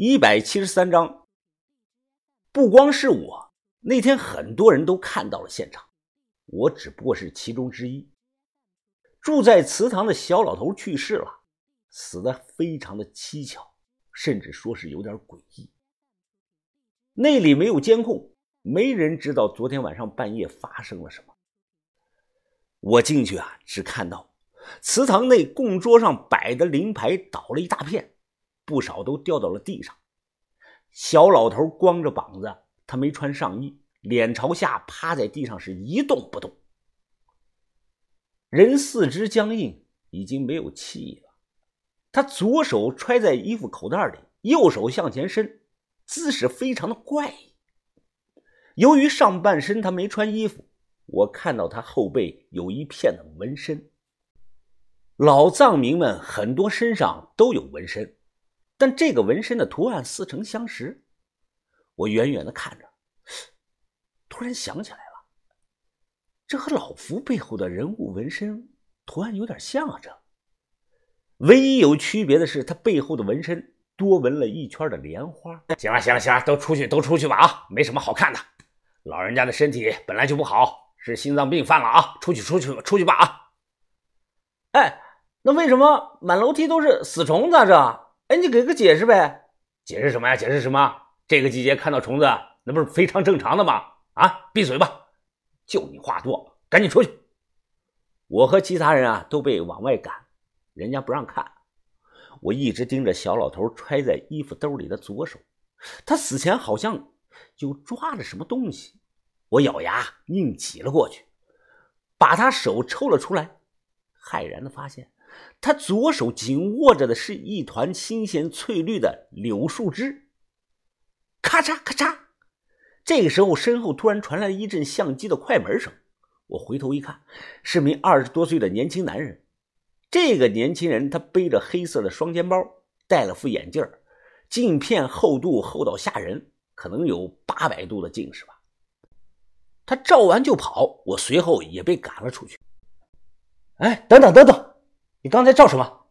173章。不光是我，那天很多人都看到了现场，我只不过是其中之一。住在祠堂的小老头去世了，死得非常的蹊跷，甚至说是有点诡异。那里没有监控，没人知道昨天晚上半夜发生了什么。我进去啊，只看到祠堂内供桌上摆的灵牌倒了一大片，不少都掉到了地上。小老头光着膀子，他没穿上衣，脸朝下趴在地上是一动不动，人四肢僵硬，已经没有气力了。他左手揣在衣服口袋里，右手向前伸，姿势非常的怪异。由于上半身他没穿衣服，我看到他后背有一片的纹身。老藏民们很多身上都有纹身，但这个纹身的图案似曾相识。我远远的看着，突然想起来了，这和老福背后的人物纹身图案有点像啊。这唯一有区别的是，他背后的纹身多纹了一圈的莲花。行了行了行了，都出去吧啊，没什么好看的。老人家的身体本来就不好，是心脏病犯了啊，出去吧啊。哎，那为什么满楼梯都是死虫子啊这？哎，你给个解释呗。解释什么呀？解释什么？这个季节看到虫子那不是非常正常的吗？啊，闭嘴吧，就你话多，赶紧出去。我和其他人啊都被往外赶，人家不让看。我一直盯着小老头揣在衣服兜里的左手，他死前好像就抓着什么东西。我咬牙硬挤了过去，把他手抽了出来，骇然的发现他左手紧握着的是一团新鲜翠绿的柳树枝。咔嚓咔嚓，这个时候身后突然传来一阵相机的快门声。我回头一看，是名20多岁的年轻男人。这个年轻人他背着黑色的双肩包，戴了副眼镜，镜片厚度厚到吓人，可能有800度的近视吧。他照完就跑，我随后也被赶了出去。哎，等等等等，你刚才照什么？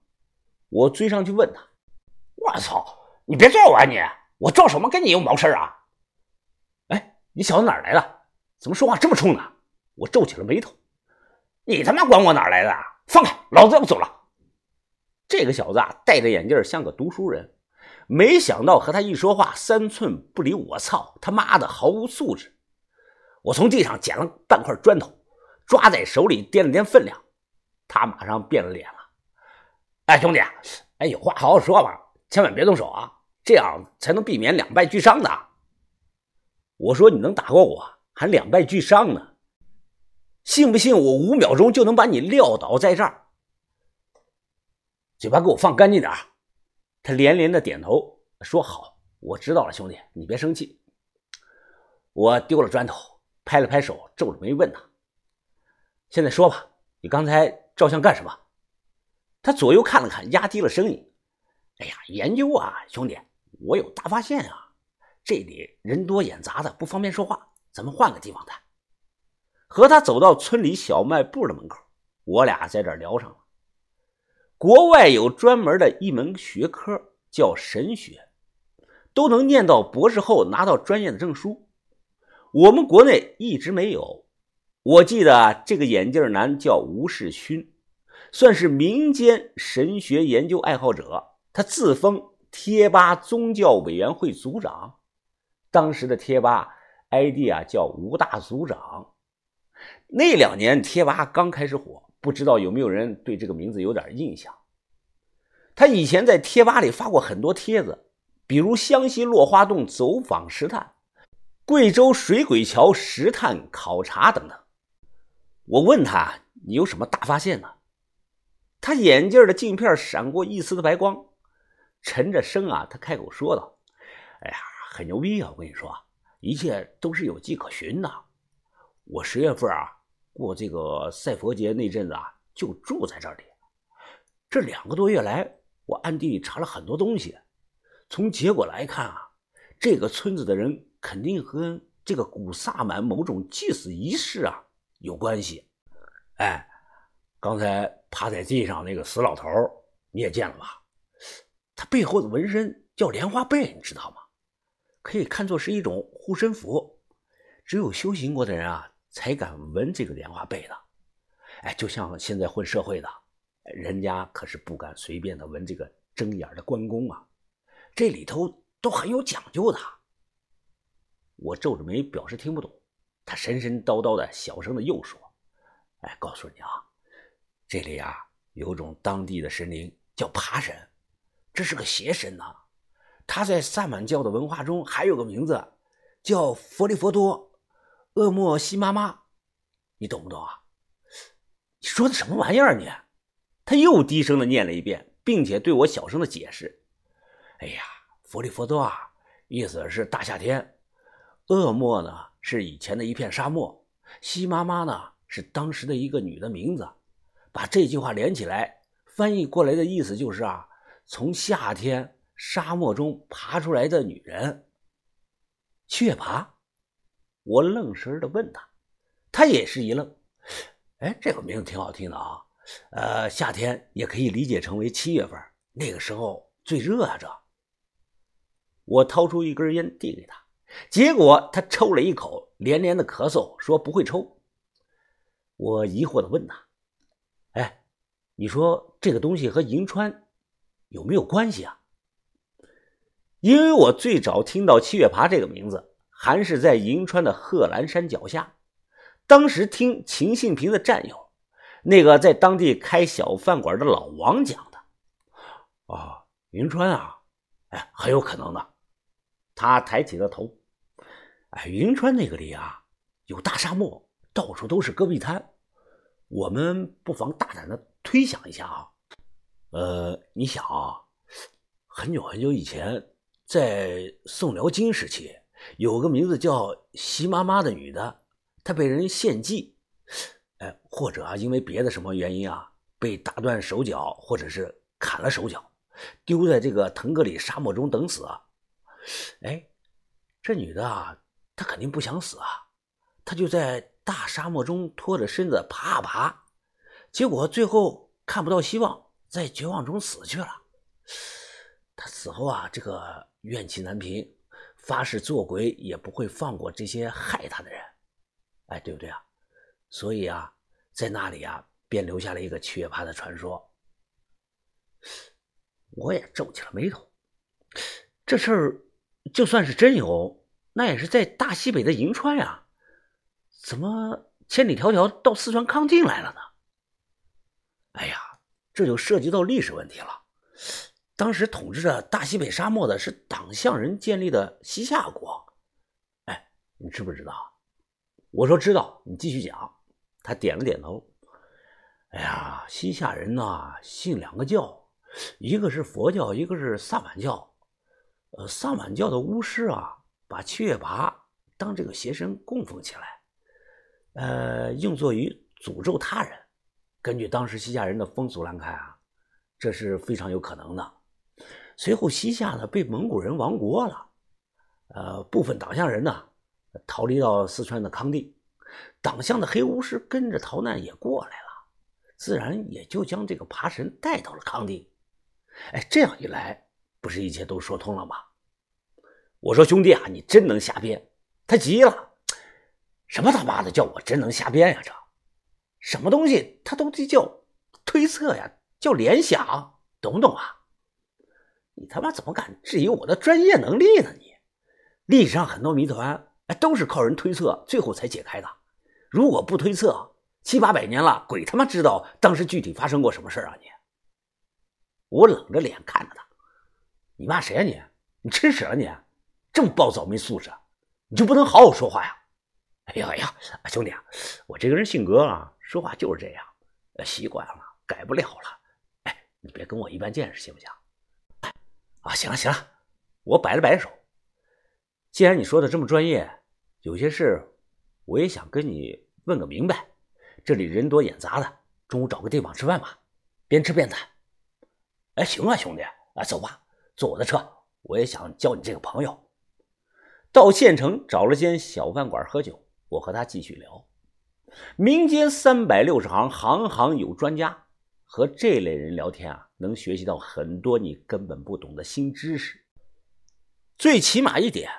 我追上去问他。我操，你别照我啊你！我照什么跟你有毛事啊？哎，你小子哪儿来的？怎么说话这么冲呢？我皱起了眉头。你他妈管我哪儿来的？放开，老子要走了。这个小子啊，戴着眼镜像个读书人，没想到和他一说话3寸不离。我操，他妈的毫无素质。我从地上捡了半块砖头，抓在手里掂了掂分量，他马上变了脸了。哎，兄弟，哎，有话好好说吧，千万别动手啊，这样才能避免2败俱伤的。我说你能打过我，还2败俱伤呢？信不信我5秒钟就能把你撂倒在这儿？嘴巴给我放干净点。他连连的点头说好。我知道了，兄弟，你别生气。我丢了砖头，拍了拍手，皱着眉问他：现在说吧，你刚才照相干什么？他左右看了看，压低了声音：哎呀，研究啊，兄弟，我有大发现啊，这里人多眼杂的，不方便说话，咱们换个地方谈。和他走到村里小卖部的门口，我俩在这聊上了。国外有专门的一门学科叫神学，都能念到博士后拿到专业的证书，我们国内一直没有。我记得这个眼镜男叫吴世勋，算是民间神学研究爱好者，他自封贴吧宗教委员会组长。当时的贴吧 ID 啊叫吴大组长。那2年贴吧刚开始火，不知道有没有人对这个名字有点印象。他以前在贴吧里发过很多帖子，比如湘西落花洞走访石炭、贵州水鬼桥石炭考察等等。我问他：你有什么大发现呢？他眼镜的镜片闪过一丝的白光，沉着声啊，他开口说道：哎呀，很牛逼啊，我跟你说，一切都是有迹可循的。我10月份啊，过这个赛佛节那阵子啊，就住在这里。这2个多月来，我暗地查了很多东西。从结果来看啊，这个村子的人肯定和这个古萨满某种祭祀仪式啊有关系。哎，刚才趴在地上那个死老头你也见了吧？他背后的纹身叫莲花被，你知道吗？可以看作是一种护身符，只有修行过的人啊，才敢闻这个莲花被的。哎，就像现在混社会的，人家可是不敢随便的闻这个睁眼的关公啊，这里头都很有讲究的。我皱着眉表示听不懂，他神神叨叨的小声的又说：“哎，告诉你啊，这里啊有种当地的神灵叫爬神，这是个邪神啊。他在萨满教的文化中还有个名字叫佛利佛多、恶莫西妈妈，你懂不懂啊？”你说的什么玩意儿你？他又低声的念了一遍，并且对我小声的解释：“哎呀，佛利佛多啊，意思是大夏天。恶莫呢是以前的一片沙漠，西妈妈呢是当时的一个女的名字。把这句话连起来翻译过来的意思就是啊，从夏天沙漠中爬出来的女人。”雀爬？我愣神的问他，他也是一愣。哎，这个名字挺好听的啊，夏天也可以理解成为7月份，那个时候最热啊。这我掏出一根烟递给他。结果他抽了一口，连连的咳嗽，说不会抽。我疑惑的问他：“哎，你说这个东西和银川有没有关系啊？”因为我最早听到七月爬这个名字，还是在银川的贺兰山脚下。当时听秦信平的战友，那个在当地开小饭馆的老王讲的。哦，银川啊，哎，很有可能的。他抬起了头。哎，银川那个里啊有大沙漠，到处都是戈壁滩，我们不妨大胆的推想一下啊。你想啊，很久很久以前，在宋辽金时期，有个名字叫席妈妈的女的，她被人献祭，或者啊因为别的什么原因啊被打断手脚，或者是砍了手脚，丢在这个腾格里沙漠中等死啊。哎，这女的啊，她肯定不想死啊，她就在大沙漠中拖着身子爬啊爬，结果最后看不到希望，在绝望中死去了。她死后啊，这个怨气难平，发誓做鬼也不会放过这些害她的人，哎，对不对啊？所以啊，在那里啊，便留下了一个七月爬的传说。我也皱起了眉头，这事儿就算是真有，那也是在大西北的银川呀，怎么千里迢迢到四川康定来了呢？哎呀，这就涉及到历史问题了。当时统治着大西北沙漠的是党项人建立的西夏国。哎，你知不知道？我说知道，你继续讲。他点了点头。哎呀，西夏人呢，信两个教，一个是佛教，一个是萨满教。萨满教的巫师啊，把七月爬当这个邪神供奉起来，用作于诅咒他人。根据当时西夏人的风俗来看啊，这是非常有可能的。随后西夏呢被蒙古人亡国了，部分党项人呢逃离到四川的康定，党项的黑巫师跟着逃难也过来了，自然也就将这个爬神带到了康定。哎，这样一来，不是一切都说通了吗？我说兄弟啊，你真能瞎编。他急了，什么他妈的叫我真能瞎编呀？这什么东西他都得叫推测呀，叫联想，懂不懂啊？你他妈怎么敢质疑我的专业能力呢你？历史上很多谜团都是靠人推测最后才解开的，如果不推测，700-800年了，鬼他妈知道当时具体发生过什么事啊你？我冷着脸看着他。你骂谁啊你？你吃屎啊你？这么暴躁没素质，你就不能好好说话呀？哎呀，兄弟啊，我这个人性格啊，说话就是这样，习惯了，改不了了。哎，你别跟我一般见识行不行？哎，啊，行了，我摆了摆手。既然你说的这么专业，有些事我也想跟你问个明白。这里人多眼杂的，中午找个地方吃饭吧，边吃边谈。哎，行啊兄弟，啊，走吧。坐我的车，我也想交你这个朋友。到县城找了间小饭馆喝酒，我和他继续聊。民间360行，行行有专家。和这类人聊天啊，能学习到很多你根本不懂的新知识。最起码一点，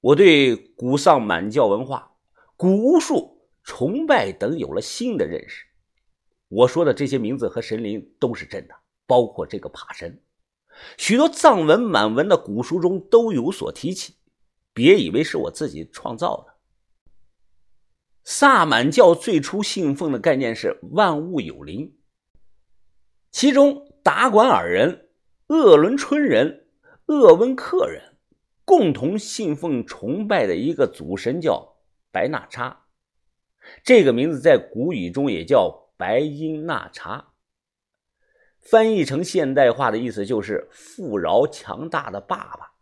我对古上满教文化、古巫术、崇拜等有了新的认识。我说的这些名字和神灵都是真的，包括这个耙神。许多藏文、满文的古书中都有所提起，别以为是我自己创造的。萨满教最初信奉的概念是万物有灵，其中达管尔人、鄂伦春人、鄂温克人共同信奉崇拜的一个主神叫白纳查，这个名字在古语中也叫白音纳查，翻译成现代化的意思就是富饶强大的爸爸。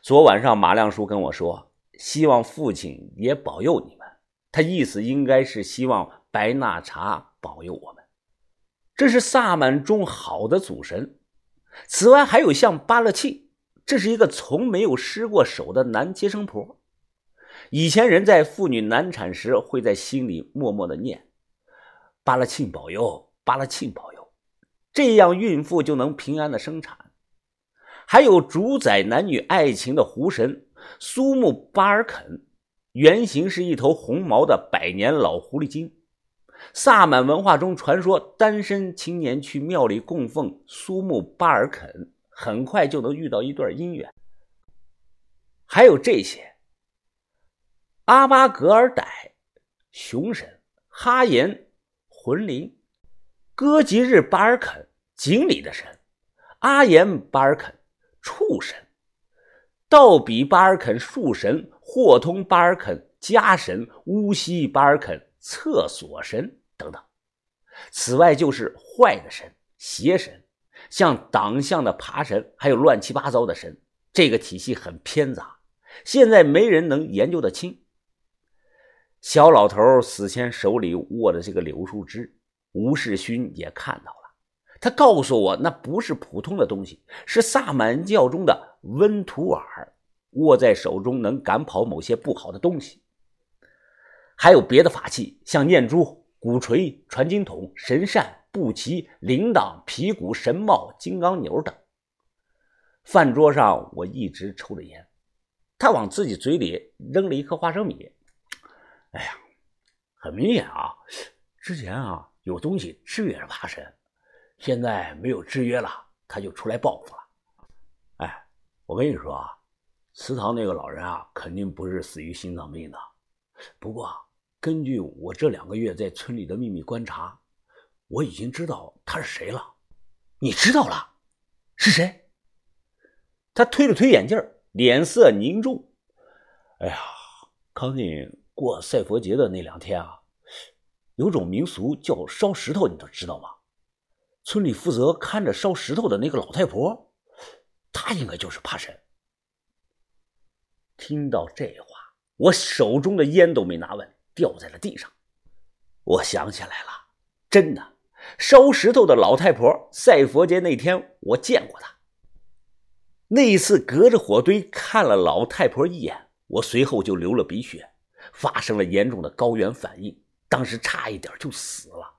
昨晚上马亮叔跟我说，希望父亲也保佑你们，他意思应该是希望白纳查保佑我们，这是萨满中好的主神。此外还有像巴勒契，这是一个从没有失过手的男接生婆，以前人在妇女难产时会在心里默默的念巴勒沁保佑，巴勒沁保佑，这样孕妇就能平安的生产。还有主宰男女爱情的狐神苏木巴尔肯，原型是一头红毛的百年老狐狸精。萨满文化中传说单身青年去庙里供奉苏木巴尔肯，很快就能遇到一段姻缘。还有这些阿巴格尔傣、熊神、哈延、魂灵、哥吉日巴尔肯、井里的神、阿延巴尔肯、畜神、道比巴尔肯、树神、霍通巴尔肯、家神、乌西巴尔肯、厕所神等等。此外就是坏的神、邪神，像党项的耙神，还有乱七八糟的神，这个体系很偏杂，现在没人能研究得清。小老头死前手里握着这个柳树枝，吴世勋也看到了，他告诉我那不是普通的东西，是萨满教中的温图尔，握在手中能赶跑某些不好的东西。还有别的法器，像念珠、鼓槌、传经筒、神扇、布旗、铃铛、皮鼓、神帽、金刚钮等。饭桌上我一直抽着烟，他往自己嘴里扔了一颗花生米。哎呀，很明显啊，之前啊有东西制约着耙神，现在没有制约了，他就出来报复了。哎，我跟你说啊，祠堂那个老人啊，肯定不是死于心脏病的。不过根据我这2个月在村里的秘密观察，我已经知道他是谁了。你知道了？是谁？他推了推眼镜，脸色凝重。哎呀，康定过赛佛节的那2天啊，有种民俗叫烧石头，你都知道吗？村里负责看着烧石头的那个老太婆，她应该就是耙神。听到这话，我手中的烟都没拿稳，掉在了地上。我想起来了，真的，烧石头的老太婆，赛佛节那天我见过她。那一次隔着火堆看了老太婆一眼，我随后就流了鼻血，发生了严重的高原反应。当时差一点就死了。